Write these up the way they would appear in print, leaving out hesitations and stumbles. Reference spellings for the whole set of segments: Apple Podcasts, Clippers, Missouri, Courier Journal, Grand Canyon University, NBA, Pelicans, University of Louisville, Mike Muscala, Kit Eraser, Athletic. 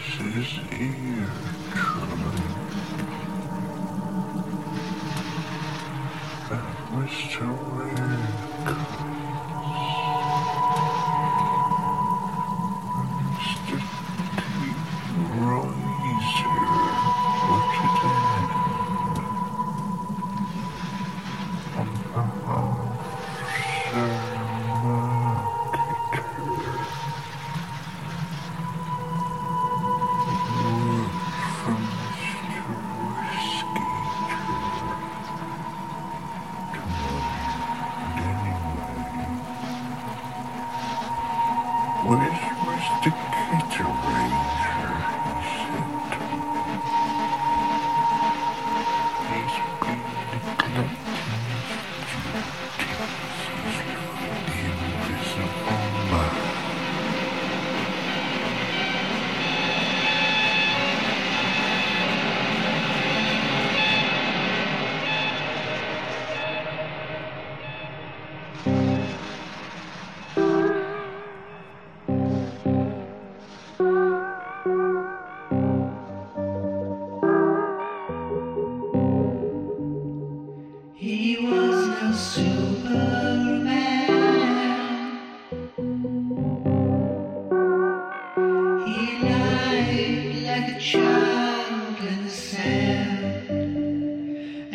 else's ear trimming. And Mr. Red comes. Mr. Kit Eraser, what you did on behalf of Sir. Where's Mr. Kit Eraser? He said. He's been neglecting his duties. The invisible man. He was no Superman. He lied like a child in the sand,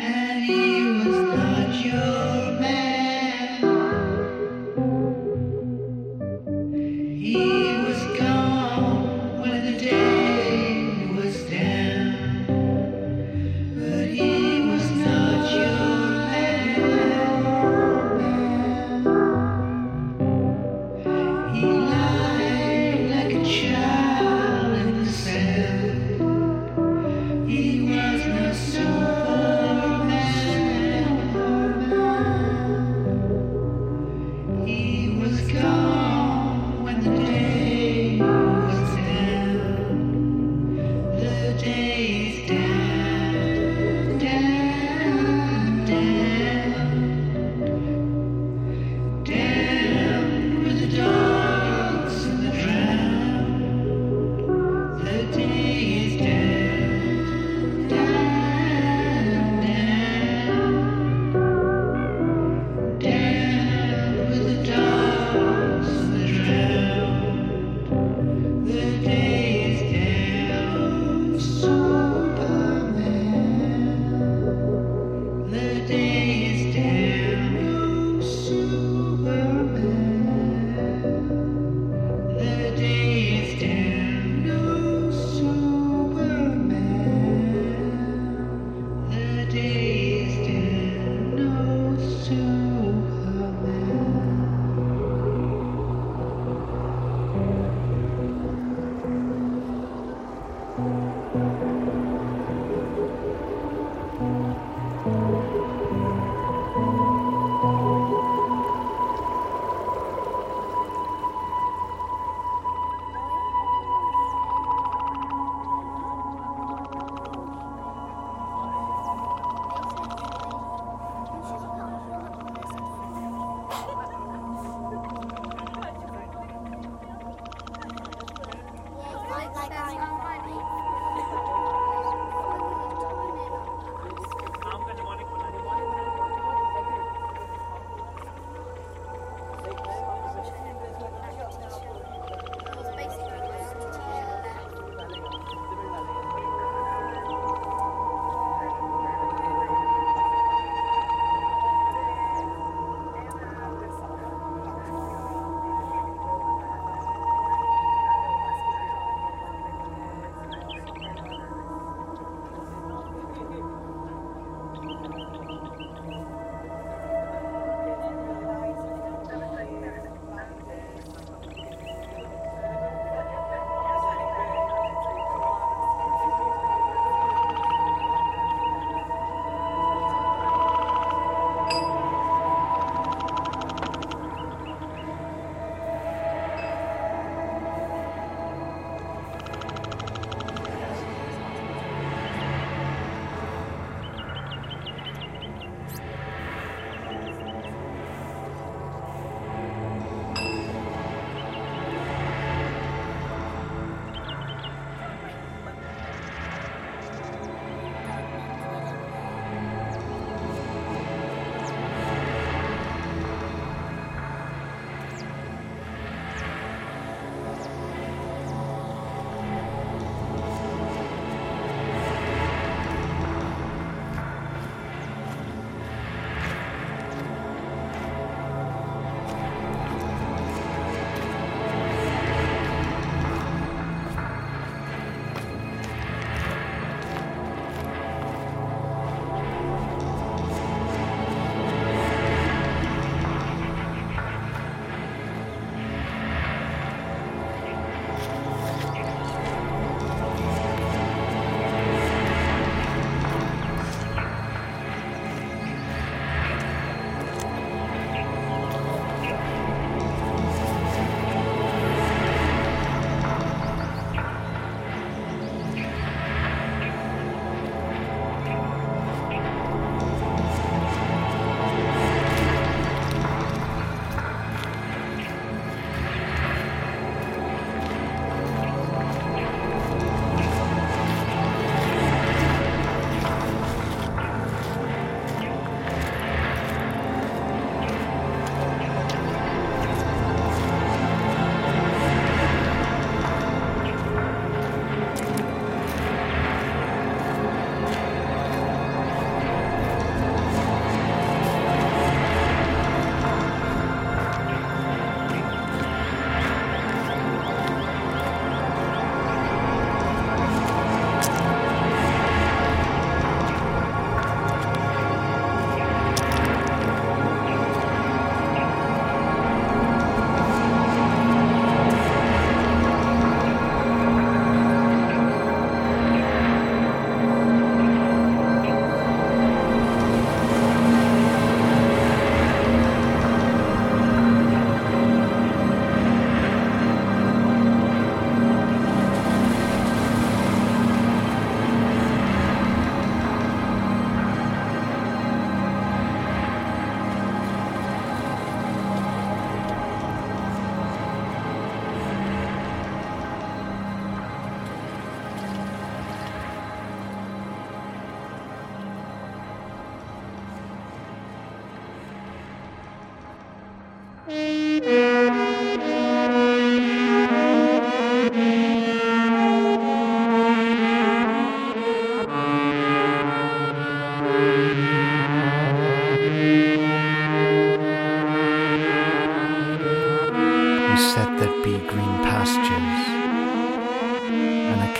and he was not your man. He was gone when the day was down, but he he lied like a child in the sand.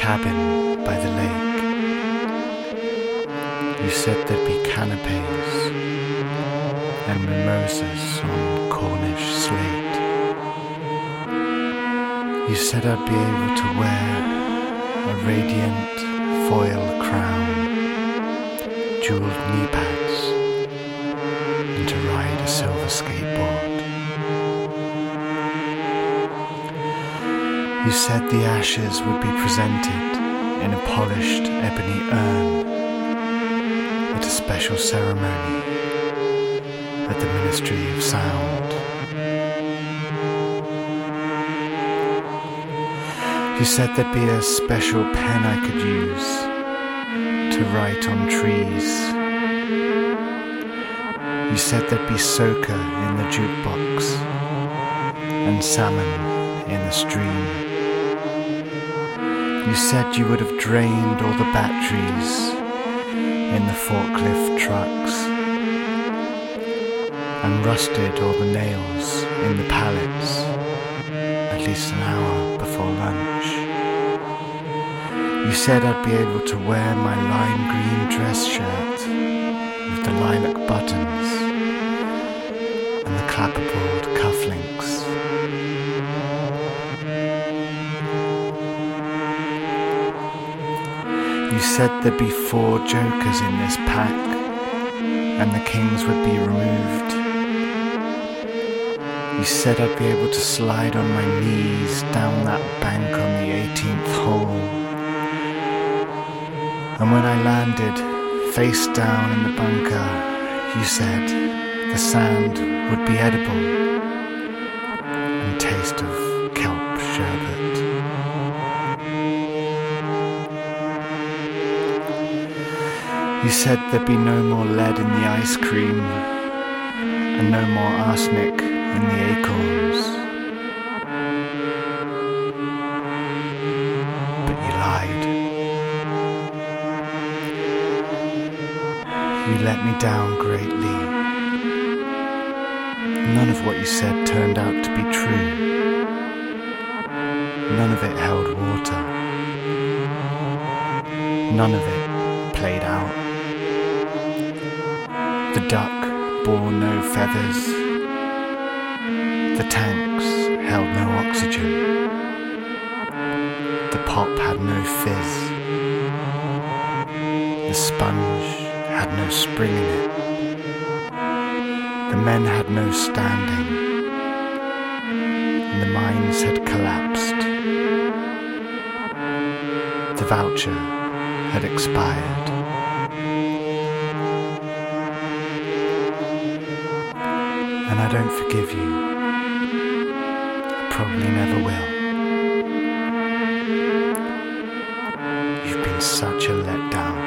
cabin by the lake. You said there'd be canapes and mimosas on Cornish slate. You said I'd be able to wear a radiant foil crown, jeweled knee pads, and to ride a silver skateboard. You said the ashes would be presented in a polished ebony urn at a special ceremony at the Ministry of Sound. You said there'd be a special pen I could use to write on trees. You said there'd be soca in the jukebox and salmon in the stream. You said you would have drained all the batteries in the forklift trucks and rusted all the nails in the pallets at least an hour before lunch. You said I'd be able to wear my lime green dress shirt with the lilac buttons and the clapperboard cufflinks. You said there'd be 4 jokers in this pack, and the kings would be removed. You said I'd be able to slide on my knees down that bank on the 18th hole. And when I landed, face down in the bunker, you said the sand would be edible and taste of kelp sherbet. You said there'd be no more lead in the ice cream and no more arsenic in the acorns. But you lied. You let me down greatly. None of what you said turned out to be true. None of it held water. None of it played out. The duck bore no feathers. The tanks held no oxygen. The pop had no fizz. The sponge had no spring in it. The men had no standing. And the mines had collapsed. The voucher had expired. And I don't forgive you. I probably never will. You've been such a letdown.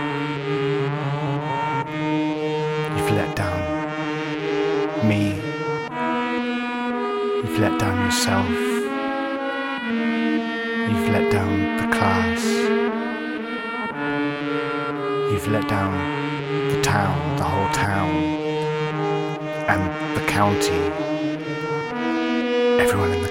You've let down me. You've let down yourself. You've let down the class. You've let down the town, the whole town. And the county, everyone in the